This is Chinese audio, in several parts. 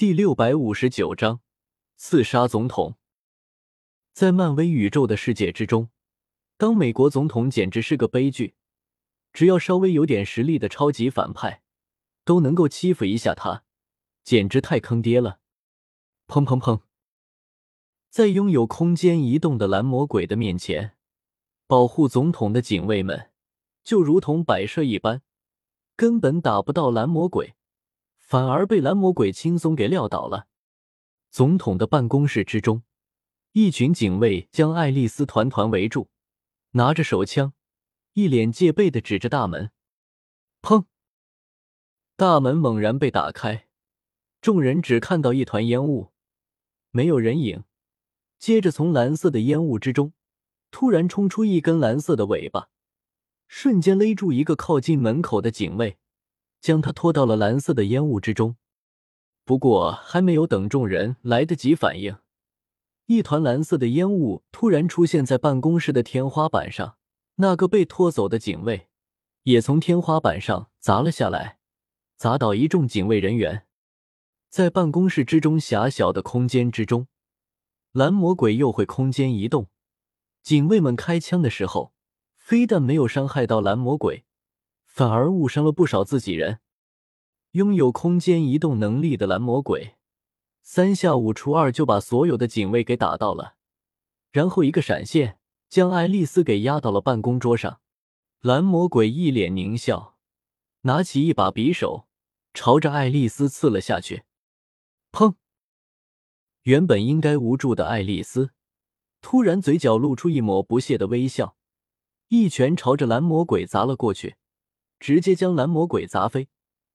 第659章刺杀总统。在漫威宇宙的世界之中，当美国总统简直是个悲剧，只要稍微有点实力的超级反派都能够欺负一下他，简直太坑爹了。砰砰砰，在拥有空间移动的蓝魔鬼的面前，保护总统的警卫们就如同摆设一般，根本打不到蓝魔鬼，反而被蓝魔鬼轻松给撂倒了。总统的办公室之中，一群警卫将爱丽丝团团围住，拿着手枪，一脸戒备地指着大门。砰！大门猛然被打开，众人只看到一团烟雾，没有人影。接着从蓝色的烟雾之中，突然冲出一根蓝色的尾巴，瞬间勒住一个靠近门口的警卫，将他拖到了蓝色的烟雾之中。不过还没有等众人来得及反应，一团蓝色的烟雾突然出现在办公室的天花板上，那个被拖走的警卫也从天花板上砸了下来，砸倒一众警卫人员。在办公室之中狭小的空间之中，蓝魔鬼又会空间移动，警卫们开枪的时候非但没有伤害到蓝魔鬼，反而误伤了不少自己人。拥有空间移动能力的蓝魔鬼三下五除二就把所有的警卫给打到了，然后一个闪现将爱丽丝给压到了办公桌上。蓝魔鬼一脸狞笑，拿起一把匕首朝着爱丽丝刺了下去。砰！原本应该无助的爱丽丝突然嘴角露出一抹不屑的微笑，一拳朝着蓝魔鬼砸了过去，直接将蓝魔鬼砸飞，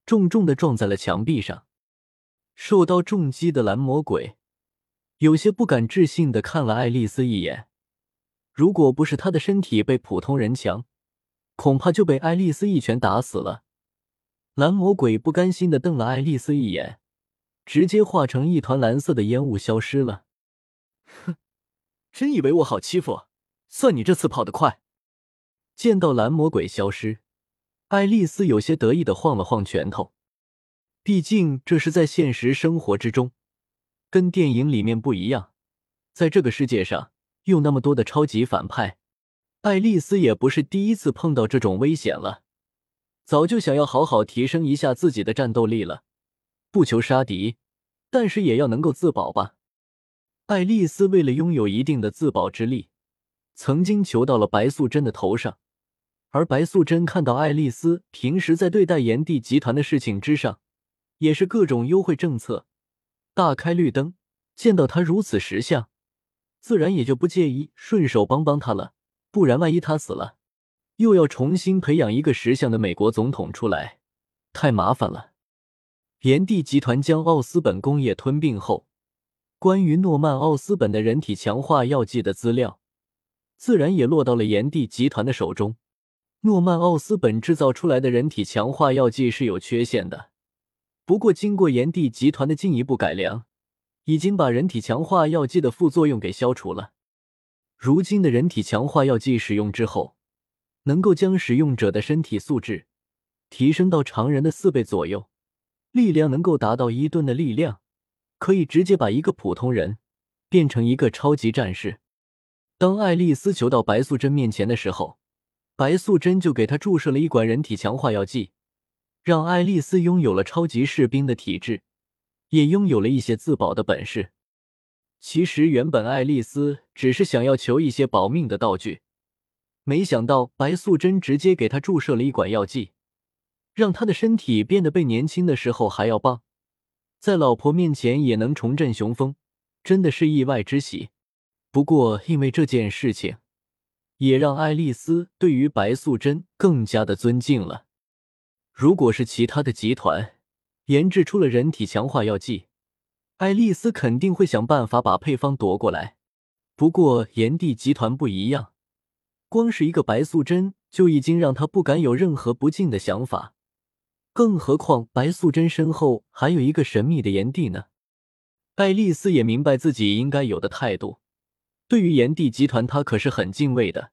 重重地撞在了墙壁上。受到重击的蓝魔鬼有些不敢置信地看了爱丽丝一眼，如果不是他的身体被普通人强，恐怕就被爱丽丝一拳打死了。蓝魔鬼不甘心地瞪了爱丽丝一眼，直接化成一团蓝色的烟雾消失了。哼，真以为我好欺负？算你这次跑得快。见到蓝魔鬼消失，爱丽丝有些得意地晃了晃拳头，毕竟这是在现实生活之中，跟电影里面不一样。在这个世界上有那么多的超级反派，爱丽丝也不是第一次碰到这种危险了，早就想要好好提升一下自己的战斗力了，不求杀敌，但是也要能够自保吧。爱丽丝为了拥有一定的自保之力，曾经求到了白素贞的头上，而白素贞看到爱丽丝平时在对待炎帝集团的事情之上也是各种优惠政策，大开绿灯，见到她如此识相，自然也就不介意顺手帮帮她了，不然万一她死了又要重新培养一个识相的美国总统出来，太麻烦了。炎帝集团将奥斯本工业吞并后，关于诺曼奥斯本的人体强化药剂的资料自然也落到了炎帝集团的手中。诺曼奥斯本制造出来的人体强化药剂是有缺陷的，不过经过炎帝集团的进一步改良，已经把人体强化药剂的副作用给消除了。如今的人体强化药剂使用之后，能够将使用者的身体素质提升到常人的4倍左右，力量能够达到1吨的力量，可以直接把一个普通人变成一个超级战士。当爱丽丝求到白素贞面前的时候，白素贞就给她注射了一管人体强化药剂，让爱丽丝拥有了超级士兵的体质，也拥有了一些自保的本事。其实原本爱丽丝只是想要求一些保命的道具，没想到白素贞直接给她注射了一管药剂，让她的身体变得比年轻的时候还要棒，在老婆面前也能重振雄风，真的是意外之喜。不过因为这件事情也让爱丽丝对于白素贞更加的尊敬了。如果是其他的集团研制出了人体强化药剂，爱丽丝肯定会想办法把配方夺过来，不过炎帝集团不一样，光是一个白素贞就已经让她不敢有任何不敬的想法，更何况白素贞身后还有一个神秘的炎帝呢。爱丽丝也明白自己应该有的态度，对于炎帝集团她可是很敬畏的，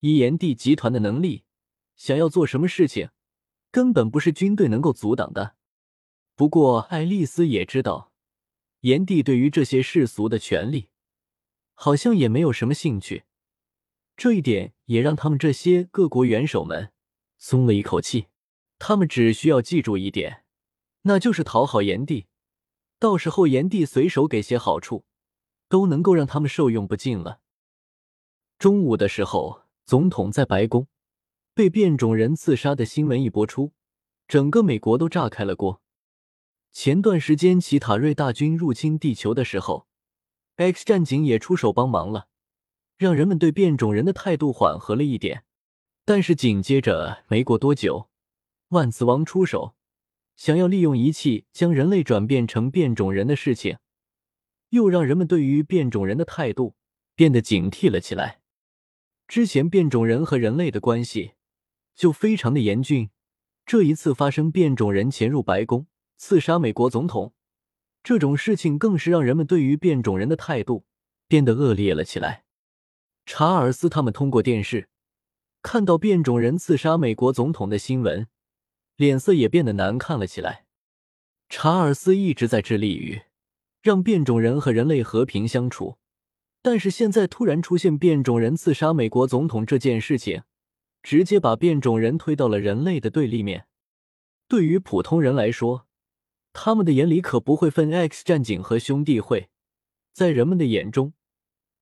以炎帝集团的能力，想要做什么事情根本不是军队能够阻挡的。不过爱丽丝也知道炎帝对于这些世俗的权利好像也没有什么兴趣，这一点也让他们这些各国元首们松了一口气。他们只需要记住一点，那就是讨好炎帝，到时候炎帝随手给些好处，都能够让他们受用不尽了。中午的时候，总统在白宫被变种人刺杀的新闻一播出，整个美国都炸开了锅。前段时间奇塔瑞大军入侵地球的时候， X 战警也出手帮忙了，让人们对变种人的态度缓和了一点。但是紧接着没过多久，万磁王出手，想要利用仪器将人类转变成变种人的事情，又让人们对于变种人的态度变得警惕了起来。之前变种人和人类的关系就非常的严峻，这一次发生变种人潜入白宫刺杀美国总统，这种事情更是让人们对于变种人的态度变得恶劣了起来。查尔斯他们通过电视看到变种人刺杀美国总统的新闻，脸色也变得难看了起来。查尔斯一直在致力于让变种人和人类和平相处，但是现在突然出现变种人刺杀美国总统这件事情，直接把变种人推到了人类的对立面。对于普通人来说，他们的眼里可不会分 X 战警和兄弟会，在人们的眼中，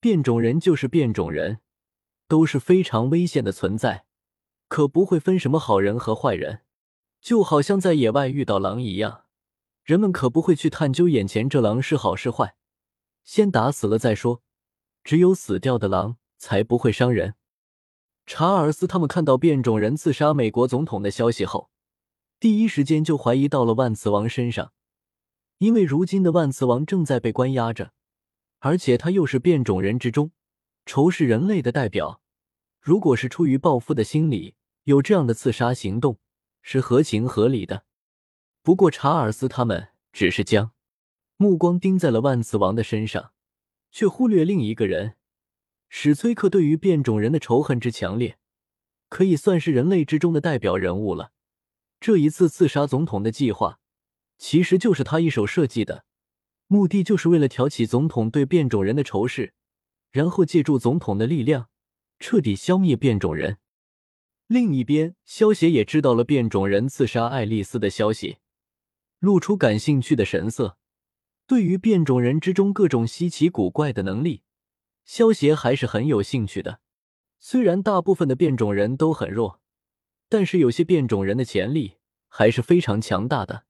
变种人就是变种人，都是非常危险的存在，可不会分什么好人和坏人。就好像在野外遇到狼一样，人们可不会去探究眼前这狼是好是坏，先打死了再说，只有死掉的狼才不会伤人。查尔斯他们看到变种人刺杀美国总统的消息后，第一时间就怀疑到了万磁王身上，因为如今的万磁王正在被关押着，而且他又是变种人之中仇视人类的代表，如果是出于报复的心理，有这样的刺杀行动是合情合理的。不过查尔斯他们只是将目光盯在了万磁王的身上，却忽略另一个人。史崔克对于变种人的仇恨之强烈，可以算是人类之中的代表人物了。这一次刺杀总统的计划其实就是他一手设计的，目的就是为了挑起总统对变种人的仇视，然后借助总统的力量彻底消灭变种人。另一边，萧协也知道了变种人刺杀爱丽丝的消息，露出感兴趣的神色。对于变种人之中各种稀奇古怪的能力，萧协还是很有兴趣的。虽然大部分的变种人都很弱，但是有些变种人的潜力还是非常强大的。